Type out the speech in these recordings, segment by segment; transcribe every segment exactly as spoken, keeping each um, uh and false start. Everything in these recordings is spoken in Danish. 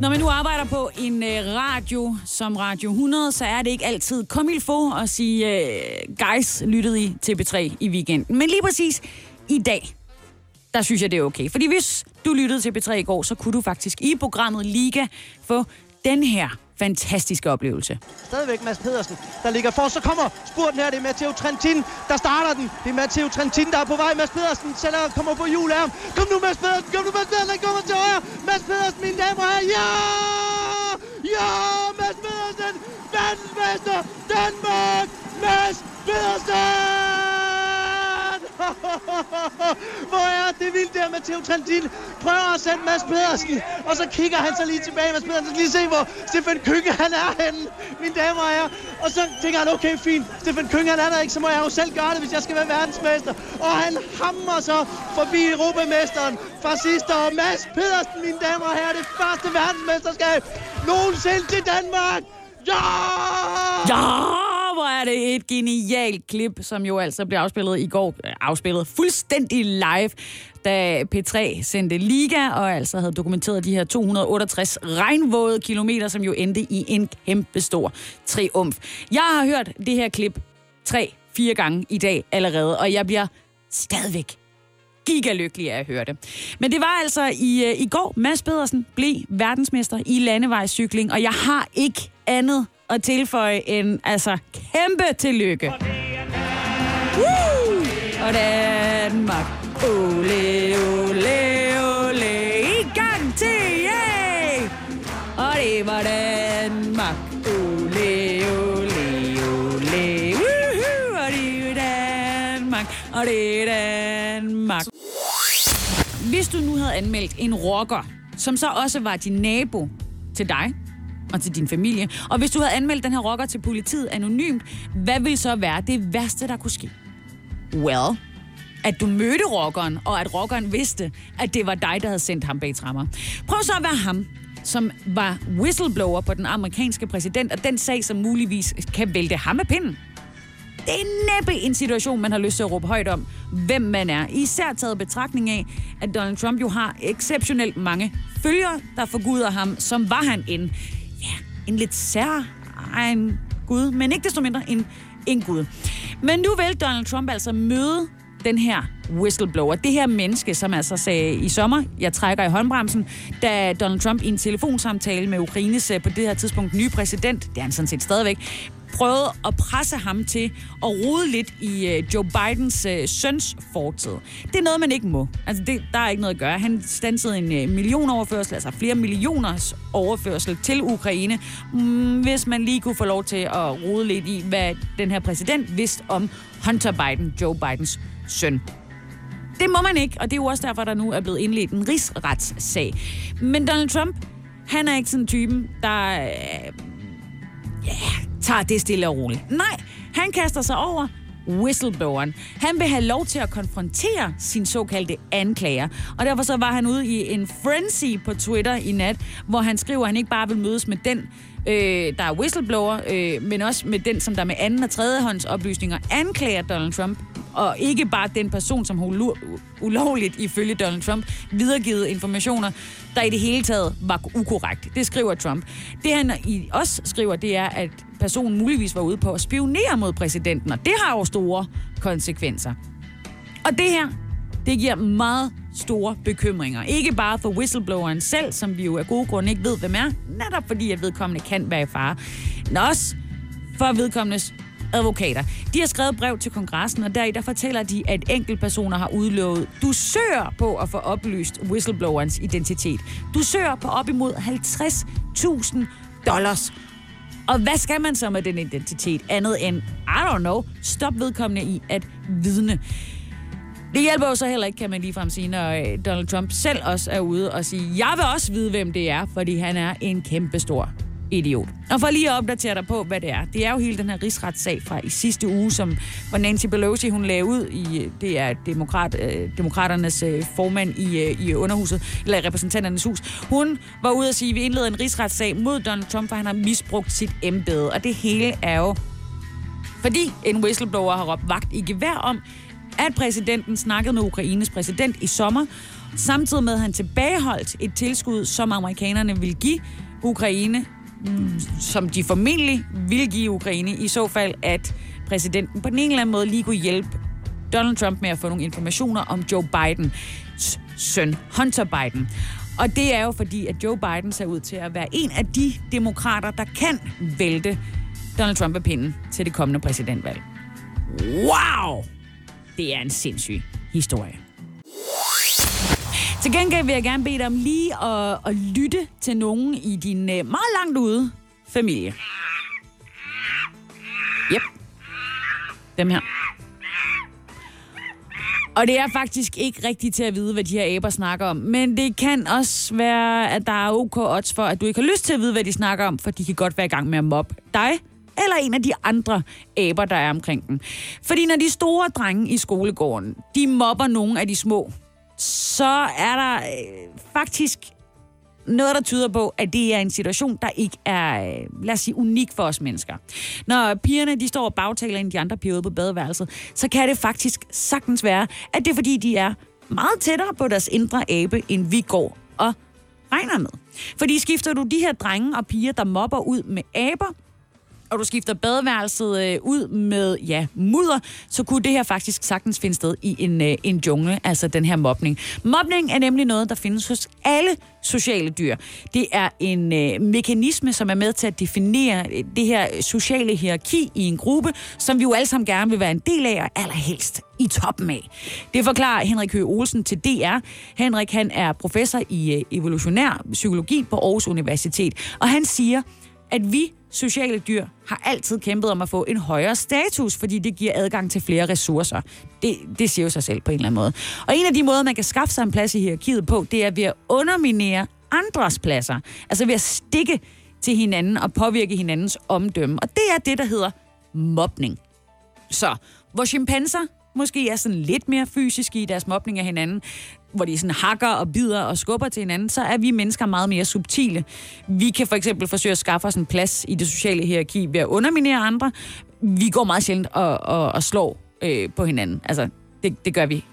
Når man nu arbejder på en radio som Radio hundrede, så er det ikke altid comme il faut at sige, guys, lyttede I til P tre i weekenden. Men lige præcis i dag, der synes jeg, det er okay. Fordi hvis du lyttede til P tre i går, så kunne du faktisk i programmet Liga få den her fantastiske oplevelse. Stadigvæk Mads Pedersen, der ligger for. Så kommer spurten her, det er Matteo Trentin, der starter den. Det er Matteo Trentin, der er på vej. Mads Pedersen selv kommer på hjul af ham. Kom nu, Mads Pedersen, kom nu, Mads Pedersen, han kommer til højre. Mads Pedersen, mine damer og herrer. Ja! Ja, Mads Pedersen, verdensmester, Danmark, Mads Pedersen! Hvor er det vildt der, Matteo Trentin prøver at sætte Mads Pedersen, og så kigger han så lige tilbage, Mads Pedersen, lige se hvor Stefan Kynge han er henne, mine damer og herrer, og så tænker han, okay fint, Stefan Kynge han er der ikke, så må jeg jo selv gøre det, hvis jeg skal være verdensmester, og han hammer så forbi europamesteren fra sidste år, Mads Pedersen, mine damer og herrer, det første verdensmesterskab nogensinde til Danmark, ja! Ja! Hvor er det et genialt klip, som jo altså blev afspillet i går, afspillet fuldstændig live, da P tre sendte Liga, og altså havde dokumenteret de her to hundrede og otteogtres regnvåde kilometer, som jo endte i en kæmpe stor triumf. Jeg har hørt det her klip tre-fire gange i dag allerede, og jeg bliver stadigvæk gigalykkelig af at høre det. Men det var altså i, i går, Mads Pedersen blev verdensmester i landevejscykling, og jeg har ikke andet og tilføje en altså kæmpe tillykke. Woo! Og Danmark. Ole, ole, ole. I gang til, yeah! Og det var Danmark. Ole, ole, ole. Woohoo! Og det var Danmark. Og det var Danmark. Hvis du nu havde anmeldt en rocker, som så også var din nabo til dig, og til din familie. Og hvis du havde anmeldt den her rocker til politiet anonymt, hvad ville så være det værste, der kunne ske? Well, at du mødte rockeren, og at rockeren vidste, at det var dig, der havde sendt ham bag tremmer. Prøv så at være ham, som var whistleblower på den amerikanske præsident, og den sag, som muligvis kan vælte ham af pinden. Det er næppe en situation, man har lyst til at råbe højt om, hvem man er. Især taget betragtning af, at Donald Trump jo har exceptionelt mange følgere, der forguder ham, som var han en En lidt særegen gud, men ikke desto mindre en, en gud. Men nu vil Donald Trump altså møde den her whistleblower. Det her menneske, som altså sagde i sommer, jeg trækker i håndbremsen, da Donald Trump i en telefonsamtale med Ukraines på det her tidspunkt nye præsident, det er han sådan set stadigvæk, prøvede at presse ham til at rode lidt i Joe Bidens øh, søns fortid. Det er noget, man ikke må. Altså, det, der er ikke noget at gøre. Han standsede en øh, millionoverførsel, altså flere millioners overførsel til Ukraine, mm, hvis man lige kunne få lov til at rode lidt i, hvad den her præsident vidste om Hunter Biden, Joe Bidens søn. Det må man ikke, og det er jo også derfor, der nu er blevet indledt en rigsretssag. Men Donald Trump, han er ikke sådan en typen, der... Øh, yeah. tager det stille og roligt. Nej, han kaster sig over whistlebloweren. Han vil have lov til at konfrontere sin såkaldte anklager. Og derfor så var han ude i en frenzy på Twitter i nat, hvor han skriver, at han ikke bare vil mødes med den, øh, der er whistleblower, øh, men også med den, som der med anden- og tredjehåndsoplysninger anklager Donald Trump, og ikke bare den person, som har ulovligt ifølge Donald Trump videregivet informationer, der i det hele taget var ukorrekt. Det skriver Trump. Det han også skriver, det er, at personen muligvis var ude på at spionere mod præsidenten, og det har jo store konsekvenser. Og det her, det giver meget store bekymringer. Ikke bare for whistlebloweren selv, som vi jo af gode grunde ikke ved, hvem er, netop fordi, at vedkommende kan være i fare, men også for vedkommendes advokater. De har skrevet brev til kongressen, og deri der fortæller de, at enkeltpersoner har udlovet, du søger på at få oplyst whistleblowerens identitet. Du søger på op imod halvtreds tusind dollars. Og hvad skal man så med den identitet? Andet end, I don't know, stop vedkommende i at vidne. Det hjælper jo så heller ikke, kan man ligefrem sige, når Donald Trump selv også er ude og sige, jeg vil også vide, hvem det er, fordi han er en kæmpestor idiot. Og for lige at opdatere dig på, hvad det er. Det er jo hele den her rigsretssag fra i sidste uge, som hvor Nancy Pelosi, hun lagde ud i, det er demokrat, øh, demokraternes øh, formand i, øh, i underhuset, eller i repræsentanternes hus. Hun var ude at sige, at vi indleder en rigsretssag mod Donald Trump, for han har misbrugt sit embede. Og det hele er jo, fordi en whistleblower har råbt vagt i gevær om, at præsidenten snakkede med Ukraines præsident i sommer, samtidig med, at han tilbageholdt et tilskud, som amerikanerne ville give Ukraine, som de formentlig ville give Ukraine, i så fald, at præsidenten på den ene eller anden måde lige kunne hjælpe Donald Trump med at få nogle informationer om Joe Bidens søn, Hunter Biden. Og det er jo fordi, at Joe Biden ser ud til at være en af de demokrater, der kan vælte Donald Trump af pinden til det kommende præsidentvalg. Wow! Det er en sindssyg historie. Til gengæld vil jeg gerne bede dig om lige at, at lytte til nogen i din meget langt ude familie. Yep. Dem her. Og det er faktisk ikke rigtigt til at vide, hvad de her aber snakker om. Men det kan også være, at der er ok odds for, at du ikke har lyst til at vide, hvad de snakker om, for de kan godt være i gang med at mobbe dig eller en af de andre aber, der er omkring dem. Fordi når de store drenge i skolegården, de mobber nogle af de små, så er der øh, faktisk noget, der tyder på, at det er en situation, der ikke er, øh, lad os sige, unik for os mennesker. Når pigerne, de står og bagtaler ind de andre piger ude på badeværelset, så kan det faktisk sagtens være, at det er, fordi de er meget tættere på deres indre abe, end vi går og regner med. Fordi skifter du de her drenge og piger, der mobber, ud med aber, og du skifter badeværelset øh, ud med, ja, mudder, så kunne det her faktisk sagtens finde sted i en, øh, en jungle, altså den her mobning. Mobning er nemlig noget, der findes hos alle sociale dyr. Det er en øh, mekanisme, som er med til at definere det her sociale hierarki i en gruppe, som vi jo alle sammen gerne vil være en del af, og allerhelst i toppen af. Det forklarer Henrik Høgh Olsen til D R. Henrik, han er professor i øh, evolutionær psykologi på Aarhus Universitet, og han siger, at vi sociale dyr har altid kæmpet om at få en højere status, fordi det giver adgang til flere ressourcer. Det, det siger jo sig selv på en eller anden måde. Og en af de måder, man kan skaffe sig en plads i hierarkiet på, det er ved at underminere andres pladser. Altså ved at stikke til hinanden og påvirke hinandens omdømme. Og det er det, der hedder mobning. Så hvor chimpanser måske er sådan lidt mere fysiske i deres mobning af hinanden, hvor de sådan hakker og bider og skubber til hinanden, så er vi mennesker meget mere subtile. Vi kan for eksempel forsøge at skaffe os en plads i det sociale hierarki ved at underminere andre. Vi går meget sjældent og, og, og slår øh, på hinanden. Altså, det, det gør vi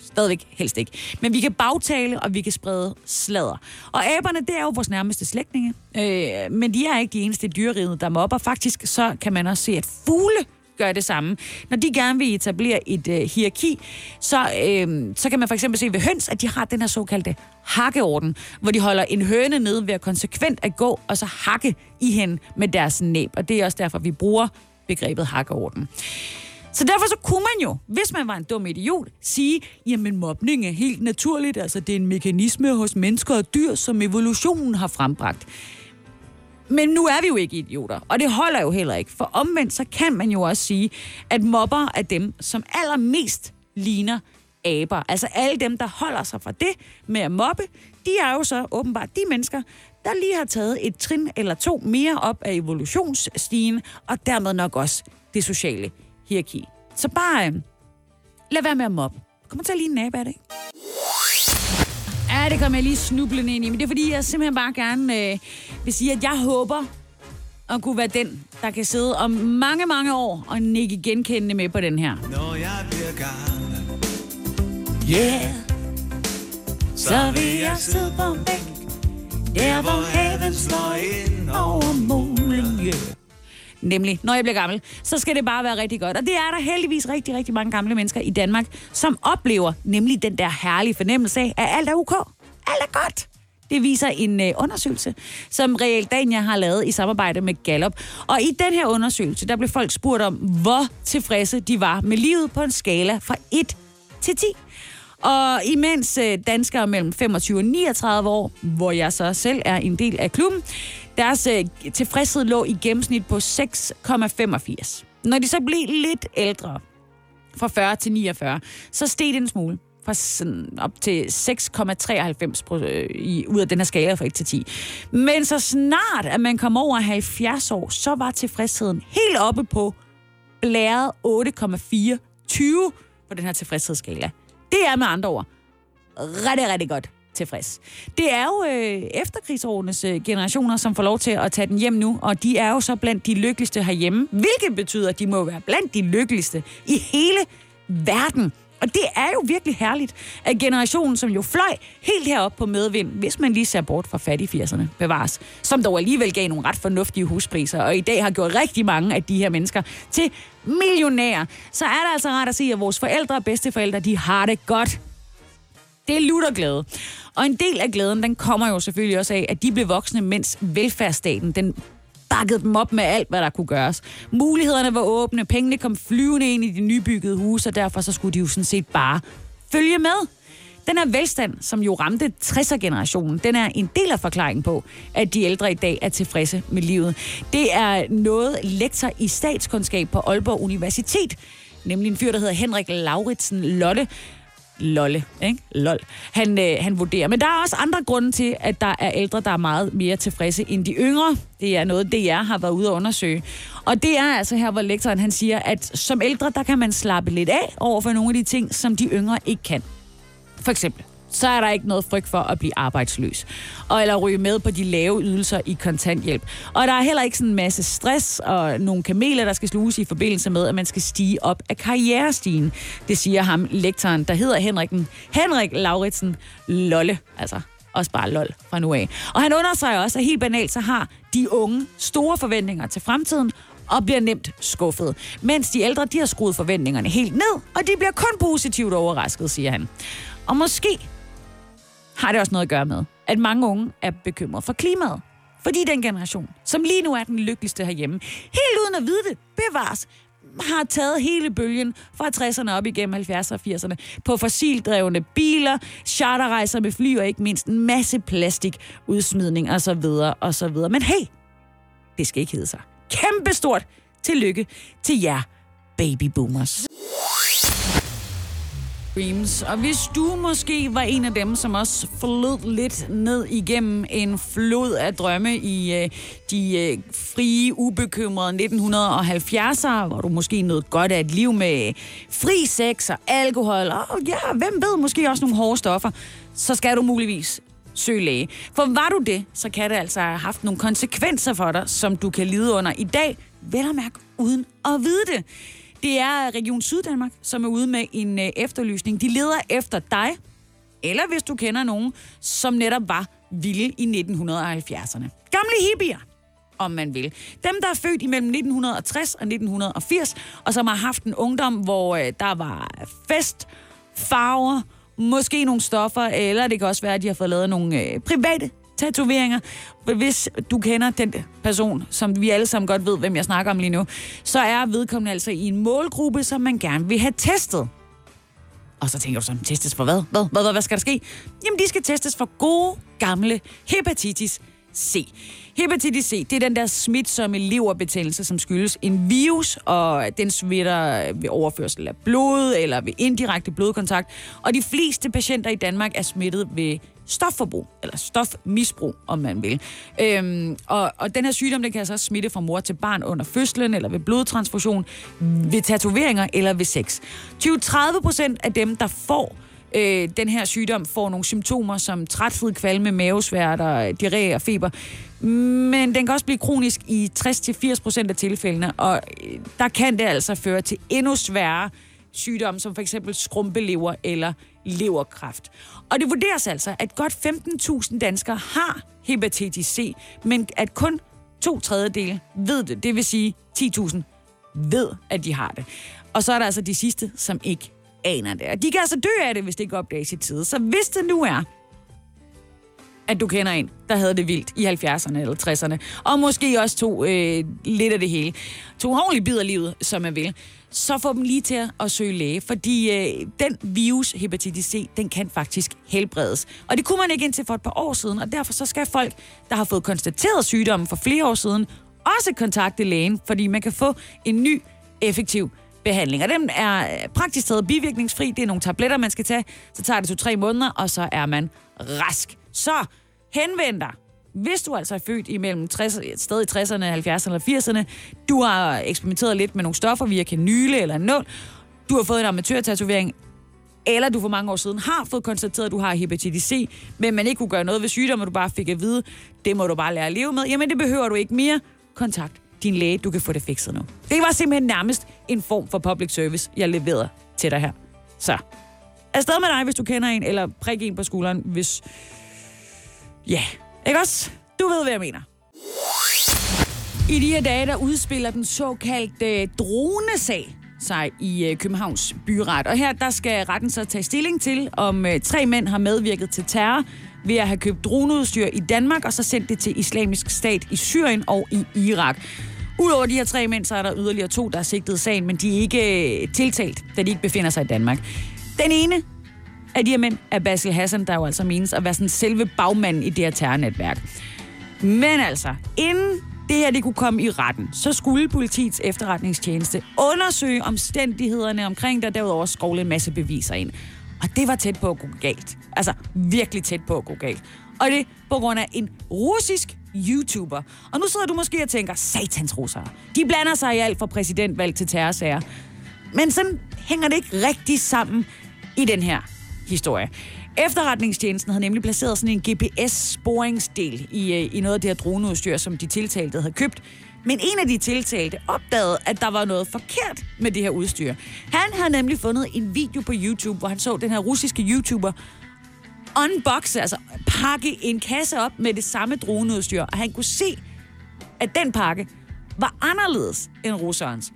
stadigvæk helst ikke. Men vi kan bagtale, og vi kan sprede sladder. Og aberne, det er jo vores nærmeste slægtninge. Øh, men de er ikke de eneste dyreriget, der mobber. Faktisk så kan man også se, at fugle gør det samme. Når de gerne vil etablere et øh, hierarki, så, øh, så kan man for eksempel se ved høns, at de har den her såkaldte hakkeorden, hvor de holder en høne nede ved at konsekvent at gå og så hakke i hende med deres næb. Og det er også derfor, vi bruger begrebet hakkeorden. Så derfor så kunne man jo, hvis man var en dum idiot, sige, jamen mobning er helt naturligt, altså det er en mekanisme hos mennesker og dyr, som evolutionen har frembragt. Men nu er vi jo ikke idioter, og det holder jo heller ikke. For omvendt, så kan man jo også sige, at mobber er dem, som allermest ligner aber. Altså alle dem, der holder sig fra det med at mobbe, de er jo så åbenbart de mennesker, der lige har taget et trin eller to mere op af evolutionsstigen, og dermed nok også det sociale hierarki. Så bare øh, lad være med at mobbe. Kommer til at ligne en aber, er det ikke? Ja, det kom jeg lige snublende ind i, men det er fordi, jeg simpelthen bare gerne øh, vil sige, at jeg håber at kunne være den, der kan sidde om mange, mange år og nikke genkendende med på den her. Når jeg bliver gammel, yeah, så vil jeg sidde på en bænk, der hvor haven slår ind over molen, yeah. Nemlig, når jeg bliver gammel, så skal det bare være rigtig godt. Og det er der heldigvis rigtig, rigtig mange gamle mennesker i Danmark, som oplever nemlig den der herlige fornemmelse af, at alt er ok. Alt er godt. Det viser en øh, undersøgelse, som Realdania har lavet i samarbejde med Gallup. Og i den her undersøgelse, der blev folk spurgt om, hvor tilfredse de var med livet på en skala fra et til ti. Og imens øh, danskere mellem femogtyve og niogtredive år, hvor jeg så selv er en del af klubben, deres øh, tilfredshed lå i gennemsnit på seks komma femogfirs. Når de så blev lidt ældre, fra fyrre til niogfyrre, så steg det en smule. fra sådan op til seks komma treoghalvfems procent ud af den her skala fra et til ti. Men så snart, at man kom over halvfjerds år, så var tilfredsheden helt oppe på blæret otte komma fireogtyve på den her tilfredshedsskala. Det er med andre ord rigtig, rigtig godt tilfreds. Det er jo øh, efterkrigsårenes øh, generationer, som får lov til at tage den hjem nu, og de er jo så blandt de lykkeligste herhjemme, hvilket betyder, at de må være blandt de lykkeligste i hele verden. Og det er jo virkelig herligt, at generationen, som jo fløj helt herop på medvind, hvis man lige ser bort fra fattigfirserne, bevares, som dog alligevel gav nogle ret fornuftige huspriser, og i dag har gjort rigtig mange af de her mennesker til millionærer, så er det altså rart at se, at vores forældre og bedsteforældre, de har det godt. Det er lutterglæde. Og en del af glæden, den kommer jo selvfølgelig også af, at de blev voksne, mens velfærdsstaten, den bakkede dem op med alt, hvad der kunne gøres. Mulighederne var åbne, pengene kom flyvende ind i de nybyggede huse, og derfor så skulle de jo sådan set bare følge med. Den her velstand, som jo ramte tressergenerationen, den er en del af forklaringen på, at de ældre i dag er tilfredse med livet. Det er noget lektor i statskundskab på Aalborg Universitet, nemlig en fyr, der hedder Henrik Lauritsen Lotte, Lolle, ikke? Lol. Han, øh, han vurderer. Men der er også andre grunde til, at der er ældre, der er meget mere tilfredse end de yngre. Det er noget, D R har været ude at undersøge. Og det er altså her, hvor lektoren han siger, at som ældre, der kan man slappe lidt af over for nogle af de ting, som de yngre ikke kan. For eksempel, så er der ikke noget frygt for at blive arbejdsløs. Og eller ryge med på de lave ydelser i kontanthjælp. Og der er heller ikke sådan en masse stress og nogle kameler, der skal sluges i forbindelse med, at man skal stige op af karrierestigen. Det siger ham lektoren, der hedder Henriken. Henrik Lauritsen Lolle, altså også bare lol fra nu af. Og han understreger også, at helt banalt så har de unge store forventninger til fremtiden og bliver nemt skuffet. Mens de ældre, de har skruet forventningerne helt ned, og de bliver kun positivt overrasket, siger han. Og måske har det også noget at gøre med, at mange unge er bekymret for klimaet. Fordi den generation, som lige nu er den lykkeligste herhjemme, helt uden at vide det, bevares, har taget hele bølgen fra tresserne op igennem halvfjerdserne og firserne på fossildrevne biler, charterrejser med fly og ikke mindst en masse plastik, udsmidning osv. osv. Men hey, det skal ikke hedde sig. Kæmpestort tillykke til jer, babyboomers. Og hvis du måske var en af dem, som også flød lidt ned igennem en flod af drømme i øh, de øh, frie, ubekymrede nitten halvfjerdserne, hvor du måske nåede godt af et liv med fri sex og alkohol, og ja, hvem ved, måske også nogle hårde stoffer, så skal du muligvis søg læge. For var du det, så kan det altså have haft nogle konsekvenser for dig, som du kan lide under i dag, vel at mærke uden at vide det. Det er Region Syddanmark, som er ude med en efterlysning. De leder efter dig, eller hvis du kender nogen, som netop var vilde i nitten halvfjerdserne. Gamle hippier, om man vil. Dem, der er født imellem nitten tres og nitten firs, og som har haft en ungdom, hvor der var fest, farver, måske nogle stoffer, eller det kan også være, at de har fået lavet nogle private tatoveringer. Hvis du kender den person, som vi alle sammen godt ved, hvem jeg snakker om lige nu, så er vedkommende altså i en målgruppe, som man gerne vil have testet. Og så tænker du så, testes for hvad? Hvad? Hvad? Hvad skal der ske? Jamen, de skal testes for gode, gamle hepatitis C. Hepatitis C, det er den der smitsomme leverbetændelse, som skyldes en virus, og den smitter ved overførsel af blod eller ved indirekte blodkontakt. Og de fleste patienter i Danmark er smittet ved stofforbrug, eller stofmisbrug, om man vil. Øhm, og, og den her sygdom, den kan altså smitte fra mor til barn under fødslen, eller ved blodtransfusion, ved tatoveringer eller ved sex. tyve til tredive procent af dem, der får øh, den her sygdom, får nogle symptomer som træthed, kvalme, mavesværter, diarré og feber. Men den kan også blive kronisk i tres til firs procent af tilfældene, og der kan det altså føre til endnu sværere sygdomme, som for eksempel skrumpelever eller leverkræft. Og det vurderes altså, at godt femten tusind danskere har hepatitis C, men at kun to tredjedele ved det. Det vil sige, ti tusind ved, at de har det. Og så er der altså de sidste, som ikke aner det. Og de kan altså dø af det, hvis det ikke opdages i tide. Så hvis det nu er, at du kender en, der havde det vildt i halvfjerdserne eller tresserne, og måske også tog øh, lidt af det hele, tog en ordentlig bid af livet, som man vil, så får dem lige til at søge læge, fordi øh, den virus, hepatitis C, den kan faktisk helbredes. Og det kunne man ikke indtil for et par år siden, og derfor så skal folk, der har fået konstateret sygdommen for flere år siden, også kontakte lægen, fordi man kan få en ny, effektiv behandling. Og dem er praktisk taget bivirkningsfri. Det er nogle tabletter, man skal tage. Så tager det to tre måneder, og så er man rask. Så henvend dig. Hvis du altså er født imellem tres, et sted i tresserne, halvfjerdserne eller firserne, du har eksperimenteret lidt med nogle stoffer via kanyle eller en nål, du har fået en amatørtatovering, eller du for mange år siden har fået konstateret, at du har hepatitis C, men man ikke kunne gøre noget ved sygdommen, og du bare fik at vide, det må du bare lære at leve med. Jamen, det behøver du ikke mere. Kontakt din læge, du kan få det fikset nu. Det var simpelthen nærmest en form for public service, jeg leverede til dig her. Så, afsted med dig, hvis du kender en, eller prik en på skulderen, hvis... Ja... Yeah. Ikke også? Du ved, hvad jeg mener. I de her dage, der udspiller den såkaldte øh, dronesag sig i øh, Københavns Byret. Og her, der skal retten så tage stilling til, om øh, tre mænd har medvirket til terror ved at have købt droneudstyr i Danmark, og så sendt det til Islamisk Stat i Syrien og i Irak. Udover de her tre mænd, så er der yderligere to, der er sigtet sagen, men de er ikke øh, tiltalt, da de ikke befinder sig i Danmark. Den ene... af de her mænd er Basil Hassan, der jo altså menes at være sådan selve bagmanden i det her terrornetværk. Men altså, inden det her det kunne komme i retten, så skulle politiets efterretningstjeneste undersøge omstændighederne omkring det, derudover skovle en masse beviser ind. Og det var tæt på at gå galt. Altså, virkelig tæt på at gå galt. Og det på grund af en russisk YouTuber. Og nu sidder du måske og tænker, satans russere. De blander sig i alt fra præsidentvalg til terrorsager. Men sådan hænger det ikke rigtig sammen i den her historie. Efterretningstjenesten havde nemlig placeret sådan en G P S-sporingsdel i, i noget af det her droneudstyr, som de tiltalte havde købt. Men en af de tiltalte opdagede, at der var noget forkert med det her udstyr. Han havde nemlig fundet en video på YouTube, hvor han så den her russiske YouTuber unboxe, altså pakke en kasse op med det samme droneudstyr, og han kunne se, at den pakke var anderledes end russerens.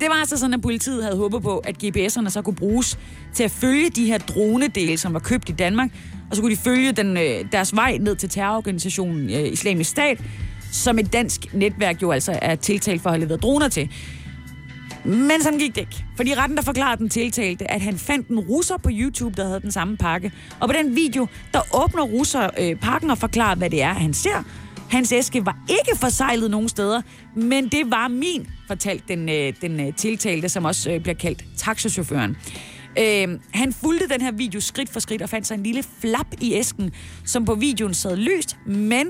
Det var altså sådan, at politiet havde håbet på, at G P S'erne så kunne bruges til at følge de her dronedele, som var købt i Danmark, og så kunne de følge den, deres vej ned til terrororganisationen Islamisk Stat, som et dansk netværk jo altså er tiltalt for at have leveret droner til. Men sådan gik det ikke, fordi retten der forklarede den tiltalte, at han fandt en russer på YouTube, der havde den samme pakke. Og på den video, der åbner russer øh, pakken og forklarer, hvad det er, han ser. Hans æske var ikke forseglet nogen steder, men det var min, fortalte den, den tiltalte, som også bliver kaldt taxachaufføren. Øh, han fulgte den her video skridt for skridt og fandt sig en lille flap i æsken, som på videoen sad løst, men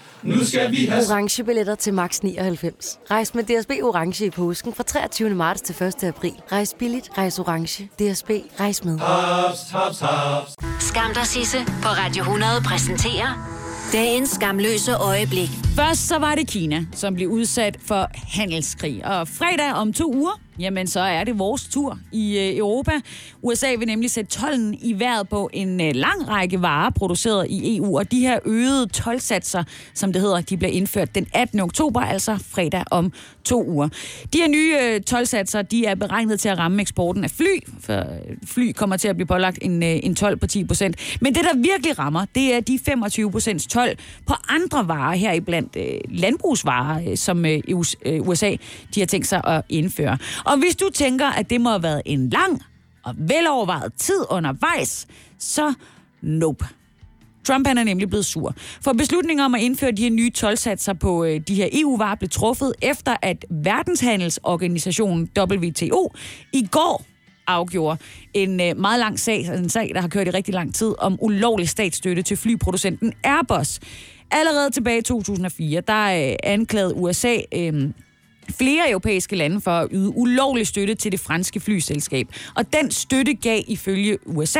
Nu skal vi have orange billetter til max nioghalvfems. Rejs med D S B Orange i påsken fra treogtyvende marts til første april. Rejs billigt, rejs orange. D S B, rejs med. Hops, hops, hops. Skam dig, Sisse på Radio hundrede præsenterer dagens skamløse øjeblik. Først så var det Kina, som blev udsat for handelskrig. Og fredag om to uger, jamen så er det vores tur i Europa. U S A vil nemlig sætte tolden i vejret på en lang række varer produceret i E U. Og de her øgede toldsatser, som det hedder, de bliver indført den attende oktober, altså fredag om to uger. De her nye toldsatser, de er beregnet til at ramme eksporten af fly. For fly kommer til at blive pålagt en, en told på ti procent. Men det, der virkelig rammer, det er de femogtyve procent told på andre varer, heriblandt landbrugsvarer, som U S A de har tænkt sig at indføre. Og hvis du tænker, at det må have været en lang og velovervejet tid undervejs, så nope. Trump han er nemlig blevet sur. For beslutningen om at indføre de her nye toldsatser på de her E U-varer blev truffet efter, at verdenshandelsorganisationen W T O i går afgjorde en meget lang sag, en sag, der har kørt i rigtig lang tid, om ulovlig statsstøtte til flyproducenten Airbus. Allerede tilbage i to tusind og fire, der anklagede U S A... Øh, flere europæiske lande for at yde ulovlig støtte til det franske flyselskab. Og den støtte gav ifølge U S A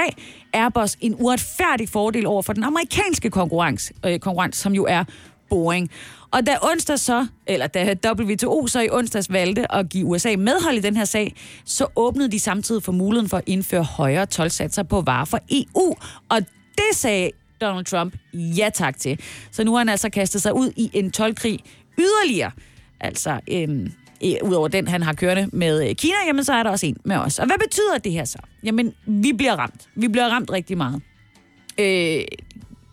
Airbus en uretfærdig fordel over for den amerikanske konkurrence, øh, konkurrence som jo er Boeing. Og da onsdag så, eller da W T O så i onsdags valgte at give U S A medhold i den her sag, så åbnede de samtidig for muligheden for at indføre højere toldsatser på varer fra E U. Og det sagde Donald Trump ja tak til. Så nu har han altså kastet sig ud i en toldkrig yderligere. Altså, øhm, udover den, han har kørende med Kina, jamen så er der også en med os. Og hvad betyder det her så? Jamen, vi bliver ramt. Vi bliver ramt rigtig meget. Øh,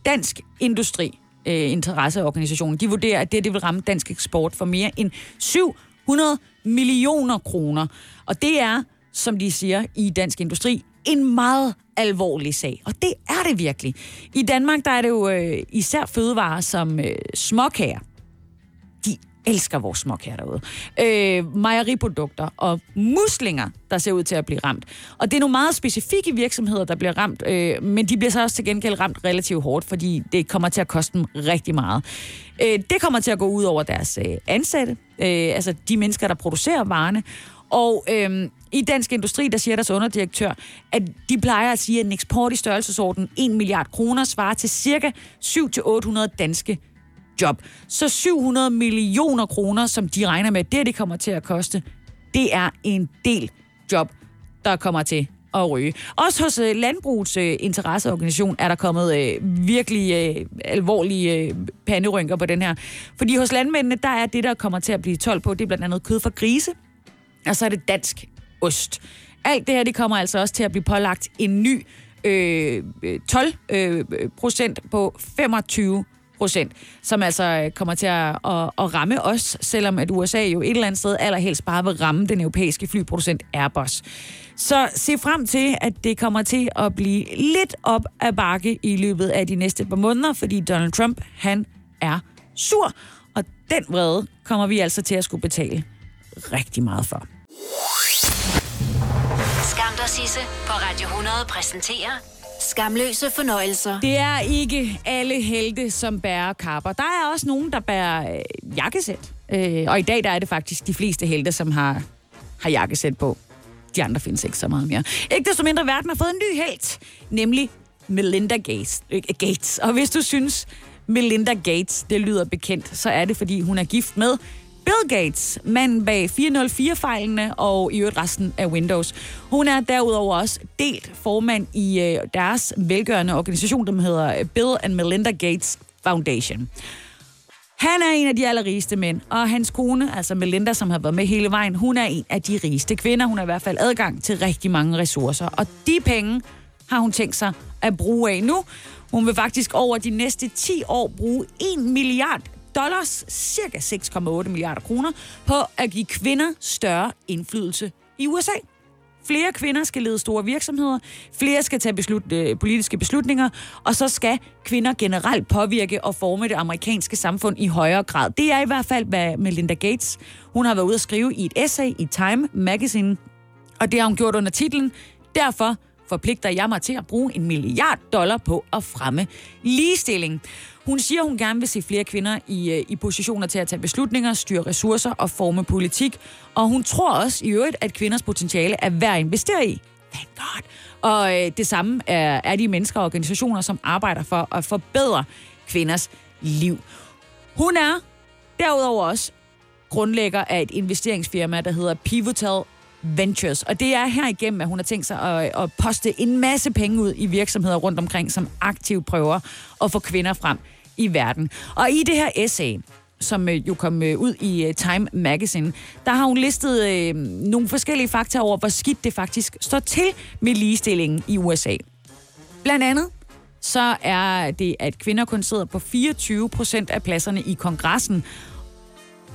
Dansk Industri, øh, interesseorganisationen, de vurderer, at det, det vil ramme dansk eksport for mere end syv hundrede millioner kroner. Og det er, som de siger i Dansk Industri, en meget alvorlig sag. Og det er det virkelig. I Danmark, der er det jo øh, især fødevarer som øh, småkager. Elsker vores småkager derude. Øh, mejeriprodukter og muslinger, der ser ud til at blive ramt. Og det er nogle meget specifikke virksomheder, der bliver ramt, øh, men de bliver så også til gengæld ramt relativt hårdt, fordi det kommer til at koste dem rigtig meget. Øh, det kommer til at gå ud over deres øh, ansatte, øh, altså de mennesker, der producerer varerne. Og øh, i Dansk Industri, der siger deres underdirektør, at de plejer at sige, at en eksport i størrelsesorden en milliard kroner svarer til cirka syv til otte hundrede danske job. Så syv hundrede millioner kroner, som de regner med, det det kommer til at koste, det er en del job, der kommer til at ryge. Også hos landbrugets interesseorganisation er der kommet øh, virkelig øh, alvorlige øh, panderynker på den her. Fordi hos landmændene, der er det, der kommer til at blive told på, det er blandt andet kød fra grise, og så er det dansk ost. Alt det her, det kommer altså også til at blive pålagt en ny øh, tolv procent øh, på femogtyve procent, som altså kommer til at, at, at ramme os, selvom at U S A jo et eller andet sted allerhelst bare vil ramme den europæiske flyproducent Airbus. Så se frem til, at det kommer til at blive lidt op ad bakke i løbet af de næste par måneder, fordi Donald Trump, han er sur, og den vrede kommer vi altså til at skulle betale rigtig meget for. Skam dig, Sisse, på Radio hundrede præsenterer Skamløse fornøjelser. Det er ikke alle helte, som bærer kapper. Der er også nogen, der bærer øh, jakkesæt. Øh, og i dag der er det faktisk de fleste helte, som har, har jakkesæt på. De andre findes ikke så meget mere. Ikke desto mindre, verden har fået en ny helt, nemlig Melinda Gates. Øh, Gates. Og hvis du synes, Melinda Gates, det lyder bekendt, så er det, fordi hun er gift med Bill Gates, manden bag fire nul fire-fejlene og i øvrigt resten af Windows. Hun er derudover også delt formand i deres velgørende organisation, der hedder Bill and Melinda Gates Foundation. Han er en af de allerrigeste mænd, og hans kone, altså Melinda, som har været med hele vejen, hun er en af de rigeste kvinder. Hun har i hvert fald adgang til rigtig mange ressourcer, og de penge har hun tænkt sig at bruge af nu. Hun vil faktisk over de næste ti år bruge en milliard dollars, cirka seks komma otte milliarder kroner, på at give kvinder større indflydelse i U S A. Flere kvinder skal lede store virksomheder, flere skal tage beslut, øh, politiske beslutninger, og så skal kvinder generelt påvirke og forme det amerikanske samfund i højere grad. Det er i hvert fald, hvad Melinda Gates, hun har været ude at skrive i et essay i Time Magazine, og det har hun gjort under titlen "Derfor forpligter jeg mig til at bruge en milliard dollar på at fremme ligestilling". Hun siger, hun gerne vil se flere kvinder i, i positioner til at tage beslutninger, styre ressourcer og forme politik. Og hun tror også i øvrigt, at kvinders potentiale er værd at investere i. Thank God. Og øh, det samme er, er de mennesker og organisationer, som arbejder for at forbedre kvinders liv. Hun er Derudover også grundlægger af et investeringsfirma, der hedder Pivotal Ventures. Og det er her igennem, at hun har tænkt sig at, at poste en masse penge ud i virksomheder rundt omkring, som aktivt prøver at få kvinder frem i verden. Og i det her essay, som jo kom ud i Time Magazine, der har hun listet øh, nogle forskellige fakta over, hvor skidt det faktisk står til med ligestillingen i U S A. Blandt andet så er det, at kvinder kun sidder på fireogtyve procent af pladserne i kongressen.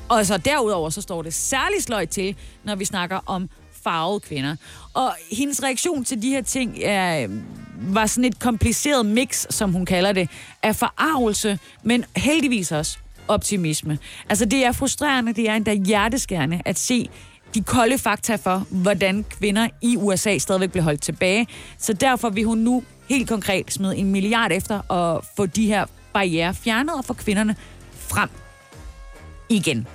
Og så derudover så står det særlig sløjt til, når vi snakker om farvede kvinder. Og hendes reaktion til de her ting er, var sådan et kompliceret mix, som hun kalder det, af forarvelse, men heldigvis også optimisme. Altså det er frustrerende, det er endda hjerteskærende at se de kolde fakta for, hvordan kvinder i U S A stadigvæk bliver holdt tilbage. Så derfor vil hun nu helt konkret smide en milliard efter at få de her barrierer fjernet og få kvinderne frem igen.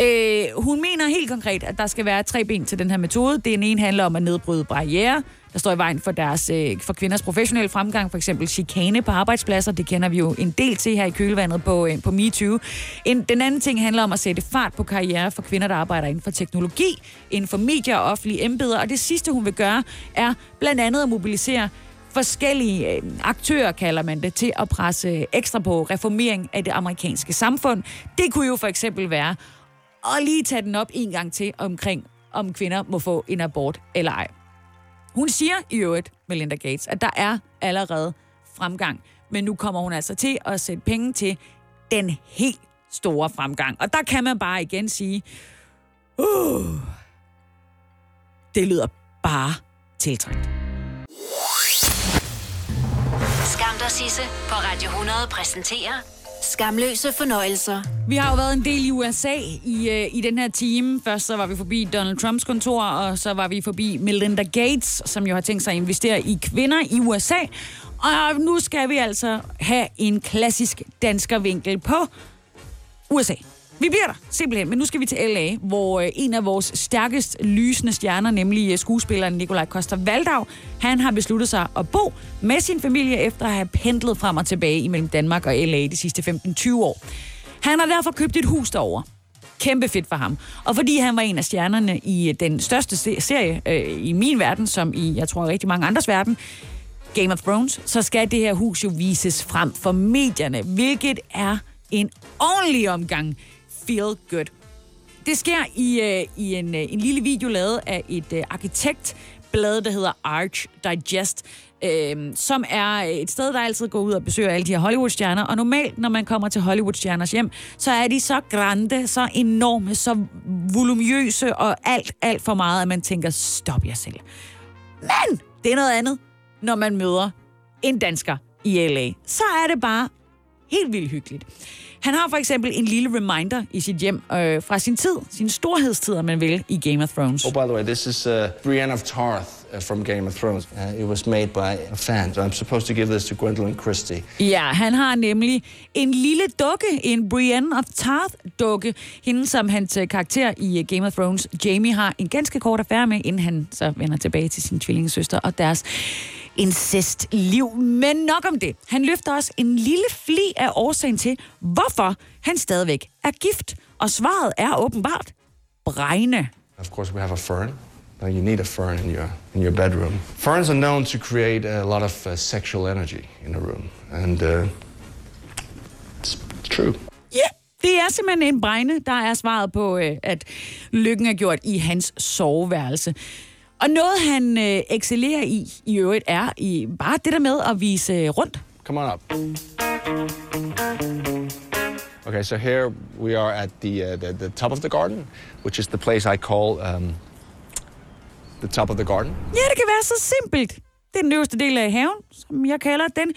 Øh, hun mener helt konkret, at der skal være tre ben til den her metode. Den ene handler om at nedbryde barrierer, der står i vejen for, deres, øh, for kvinders professionelle fremgang, for eksempel chikane på arbejdspladser. Det kender vi jo en del til her i kølvandet på, øh, på MeToo. En, den anden ting handler om at sætte fart på karriere for kvinder, der arbejder inden for teknologi, inden for medier og offentlige embeder. Og det sidste, hun vil gøre, er blandt andet at mobilisere forskellige aktører, kalder man det, til at presse ekstra på reformering af det amerikanske samfund. Det kunne jo for eksempel være at lige tage den op en gang til omkring, om kvinder må få en abort eller ej. Hun siger i øvrigt, Melinda Gates, at der er allerede fremgang, men nu kommer hun altså til at sætte penge til den helt store fremgang. Og der kan man bare igen sige, uh, det lyder bare tiltrængt. Skam dig, Sisse på Radio hundrede præsenterer Skamløse fornøjelser. Vi har jo været en del i U S A i, øh, i den her time. Først så var vi forbi Donald Trumps kontor, og så var vi forbi Melinda Gates, som jo har tænkt sig at investere i kvinder i U S A. Og nu skal vi altså have en klassisk danskervinkel på U S A. Vi bliver der, simpelthen. Men nu skal vi til L A, hvor en af vores stærkest lysende stjerner, nemlig skuespilleren Nikolaj Coster-Waldau, han har besluttet sig at bo med sin familie efter at have pendlet frem og tilbage imellem Danmark og L A de sidste femten til tyve år. Han har derfor købt et hus derovre. Kæmpe fedt for ham. Og fordi han var en af stjernerne i den største serie øh, i min verden, som i, jeg tror, rigtig mange andres verden, Game of Thrones, så skal det her hus jo vises frem for medierne, hvilket er en ordentlig omgang feel good. Det sker i, øh, i en, øh, en lille video lavet af et øh, arkitektblad, der hedder Arch Digest, øh, som er et sted, der altid går ud og besøger alle de her Hollywood-stjerner. Og normalt, når man kommer til Hollywood-stjerners hjem, så er de så grande, så enorme, så volumøse og alt, alt for meget, at man tænker, stop jer selv. Men det er noget andet, når man møder en dansker i L A. Så er det bare helt vildt hyggeligt. Han har for eksempel en lille reminder i sit hjem øh, fra sin tid, sin storhedstid, om man vil, i Game of Thrones. Oh, by the way, this is uh, Brienne of Tarth from Game of Thrones. Uh, it was made by a fan, so I'm supposed to give this to Gwendolyn Christie. Ja, han har nemlig en lille dukke, en Brienne of Tarth-dukke. Hende, som hans karakter i Game of Thrones, Jamie, har en ganske kort affære med, inden han så vender tilbage til sin tvillingesøster og deres incestliv. Men nok om det. Han løfter også en lille fli af årsagen til, hvorfor han stadigvæk er gift. Og svaret er åbenbart bregne. Of course we have a fern. You need a fern in your, in your bedroom. Ferns are known to create a lot of uh, sexual energy in a room. And uh, it's true. Ja, yeah, det er simpelthen en bregne, der er svaret på, øh, at lykken er gjort i hans soveværelse. Og noget, han øh, excellerer i, i øvrigt, er i bare det der med at vise rundt. Come on up. Okay, so here we are at the, uh, the, the top of the garden, which is the place I call um, the top of the garden. Ja, det kan være så simpelt. Det er den øverste del af haven, som jeg kalder den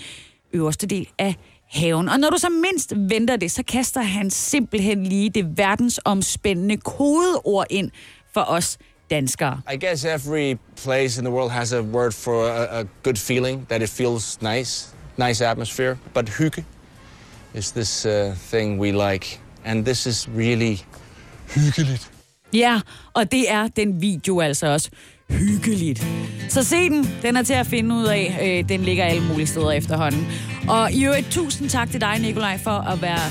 øverste del af haven. Og når du så mindst venter det, så kaster han simpelthen lige det verdensomspændende kodeord ind for os danskere. I guess every place in the world has a word for a, a good feeling, that it feels nice, nice atmosphere. But hygge is this uh, thing we like, and this is really hyggeligt. Ja, og det er den video altså også hyggeligt. Så se den, den er til at finde ud af. Den ligger alle mulige steder efterhånden. Og i øvrigt, tusind tak til dig, Nikolaj, for at være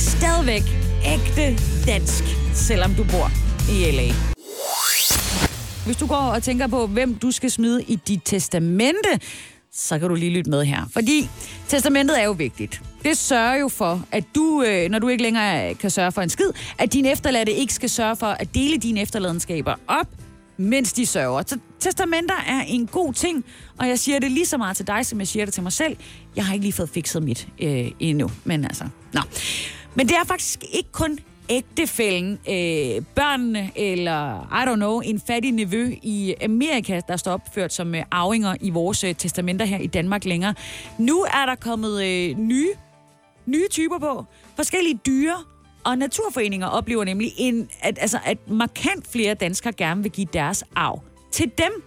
stadigvæk ægte dansk, selvom du bor i L A. Hvis du går og tænker på, hvem du skal smide i dit testamente, så kan du lige lytte med her. Fordi testamentet er jo vigtigt. Det sørger jo for, at du, når du ikke længere kan sørge for en skid, at dine efterladte ikke skal sørge for at dele dine efterladenskaber op, mens de sørger. Så testamenter er en god ting, og jeg siger det lige så meget til dig, som jeg siger det til mig selv. Jeg har ikke lige fået fikset mit øh, endnu, men altså, nå. Men det er faktisk ikke kun ægtefællen, øh, børnene eller, I don't know, en fattig nevø i Amerika, der står opført som øh, arvinger i vores øh, testamenter her i Danmark længere. Nu er der kommet øh, nye, nye typer på. Forskellige dyre og naturforeninger oplever nemlig, en, at, altså, at markant flere danskere gerne vil give deres arv til dem.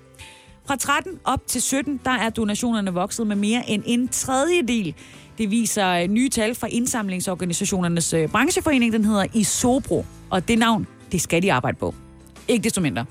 Fra tretten op til sytten, der er donationerne vokset med mere end en tredjedel. Det viser nye tal fra indsamlingsorganisationernes brancheforening, den hedder ISOBRO. Og det navn, det skal de arbejde på. Ikke desto mindre.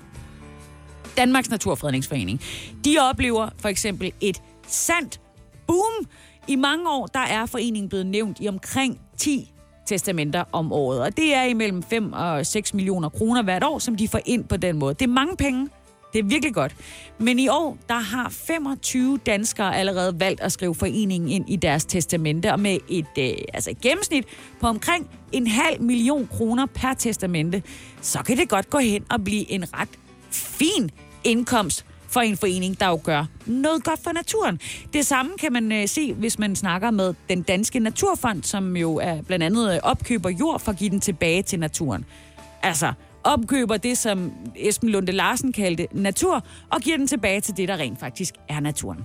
Danmarks Naturfredningsforening. De oplever for eksempel et sandt boom. I mange år, der er foreningen blevet nævnt i omkring ti testamenter om året. Og det er imellem fem og seks millioner kroner hvert år, som de får ind på den måde. Det er mange penge. Det er virkelig godt. Men i år, der har femogtyve danskere allerede valgt at skrive foreningen ind i deres testamente, og med et, øh, altså et gennemsnit på omkring en halv million kroner per testamente, så kan det godt gå hen og blive en ret fin indkomst for en forening, der jo gør noget godt for naturen. Det samme kan man øh, se, hvis man snakker med den danske naturfond, som jo er, blandt andet opkøber jord for at give den tilbage til naturen. Altså opkøber det, som Esben Lunde Larsen kaldte natur, og giver den tilbage til det, der rent faktisk er naturen.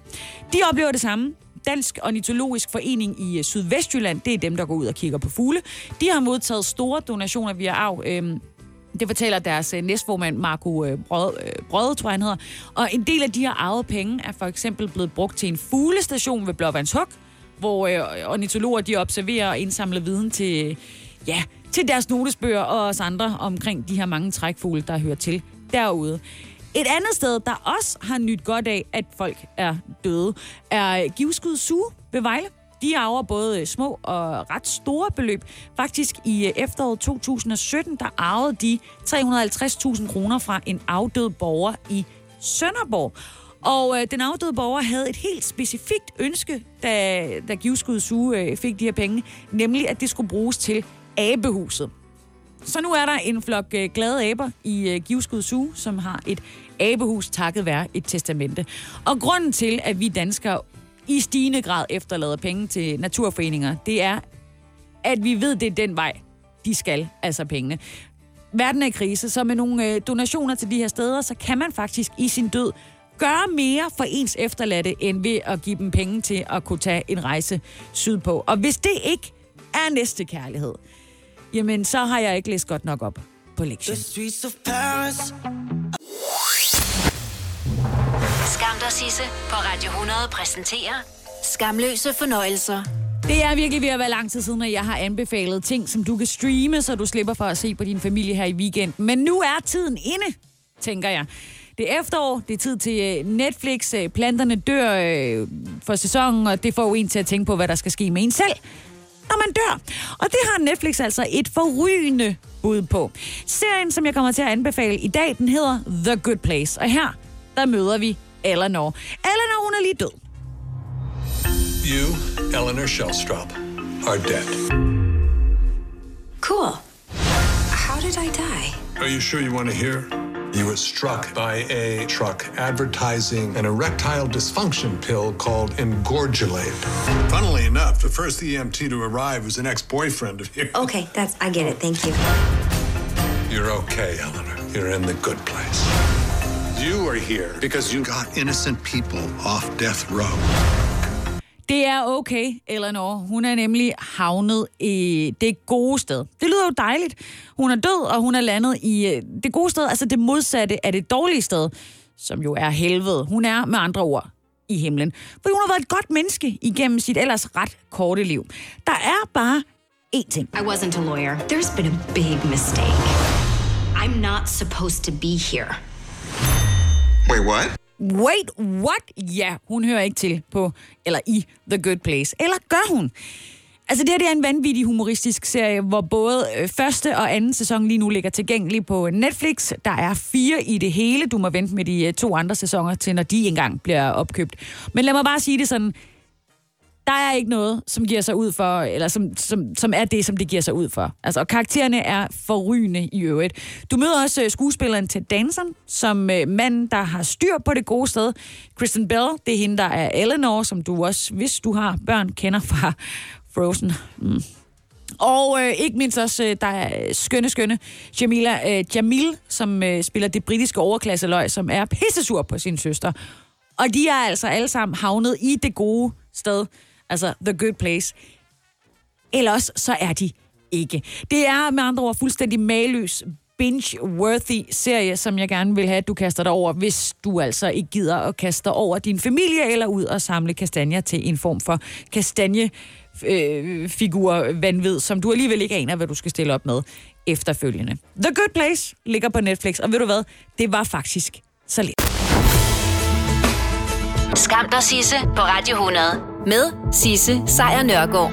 De oplever det samme. Dansk Ornitologisk Forening i Sydvestjylland, det er dem, der går ud og kigger på fugle. De har modtaget store donationer via arv. Det fortæller deres næstformand, Marco Brøde, tror han hedder. Og en del af de her arvede penge er for eksempel blevet brugt til en fuglestation ved Blåvandshuk, hvor ornitologer de observerer og indsamler viden til... Ja, til deres notesbøger og os andre omkring de her mange trækfugle, der hører til derude. Et andet sted, der også har nyt godt af, at folk er døde, er Givskud Zoo ved Vejle. De arver både små og ret store beløb. Faktisk i efteråret to tusind og sytten, der arvede de tre hundrede og halvtreds tusind kroner fra en afdød borger i Sønderborg. Og øh, den afdøde borger havde et helt specifikt ønske, da, da Givskud Zoo øh, fik de her penge, nemlig at det skulle bruges til abehuset. Så nu er der en flok øh, glade aber i øh, Givskud Zoo, som har et abehus takket være et testamente. Og grunden til, at vi danskere i stigende grad efterlader penge til naturforeninger, det er, at vi ved, det er den vej, de skal, altså pengene. Verden er i krise, så med nogle øh, donationer til de her steder, så kan man faktisk i sin død gøre mere for ens efterladte, end ved at give dem penge til at kunne tage en rejse sydpå. Og hvis det ikke er næste kærlighed, jamen så har jeg ikke læst godt nok op på lektien. Skam dig, Sisse på Radio hundrede præsenterer Skamløse fornøjelser. Det er virkelig ved at være lang tid siden, at jeg har anbefalet ting, som du kan streame, så du slipper for at se på din familie her i weekenden. Men nu er tiden inde, tænker jeg. Det er efterår, det er tid til Netflix, planterne dør for sæsonen, og det får jo en til at tænke på, hvad der skal ske med en selv, når man dør. Og det har Netflix altså et forrygende bud på. Serien, som jeg kommer til at anbefale i dag, den hedder The Good Place, og her, der møder vi Eleanor. Eleanor, hun er lige død. You, Eleanor Shellstrop, are dead. Cool. How did I die? Are you sure you want to hear? You were struck by a truck advertising an erectile dysfunction pill called Engorgulate. Funnily enough, the first E M T to arrive was an ex-boyfriend of yours. Okay, that's, I get it, thank you. You're okay, Eleanor. You're in the good place. You are here because you got innocent people off death row. Det er okay, Eleanor. Hun er nemlig havnet i det gode sted. Det lyder jo dejligt. Hun er død, og hun er landet i det gode sted, altså det modsatte af det dårlige sted, som jo er helvede. Hun er med andre ord i himlen. For hun har været et godt menneske igennem sit ellers ret korte liv. Der er bare én ting. I wasn't a lawyer. There's been a big mistake. I'm not supposed to be here. Wait, what? Wait, what? Ja, hun hører ikke til på, eller i The Good Place. Eller gør hun? Altså det her det er en vanvittig humoristisk serie, hvor både første og anden sæson lige nu ligger tilgængelig på Netflix. Der er fire i det hele. Du må vente med de to andre sæsoner til, når de engang bliver opkøbt. Men lad mig bare sige det sådan. Der er ikke noget, som giver sig ud for, eller som, som, som er det, som det giver sig ud for. Altså, og karaktererne er forrygende i øvrigt. Du møder også skuespilleren Ted Danson, som øh, manden, der har styr på det gode sted. Kristen Bell, det er hende, der er Eleanor, som du også, hvis du har børn, kender fra Frozen. Mm. Og øh, ikke mindst også, øh, der er skønne, skønne Jamila, øh, Jamil, som øh, spiller det britiske overklasseløg, som er pissesur på sin søster. Og de er altså alle sammen havnet i det gode sted. Altså The Good Place. Ellers så er de ikke. Det er med andre ord fuldstændig mageløs, binge-worthy serie, som jeg gerne vil have, at du kaster dig over, hvis du altså ikke gider at kaste dig over din familie eller ud og samle kastanjer til en form for kastanjefigur-vanvid, som du alligevel ikke aner, hvad du skal stille op med efterfølgende. The Good Place ligger på Netflix, og ved du hvad? Det var faktisk så lidt. Skam dig, Sisse, på Radio hundrede. Med Sisse Sejr Nørregård.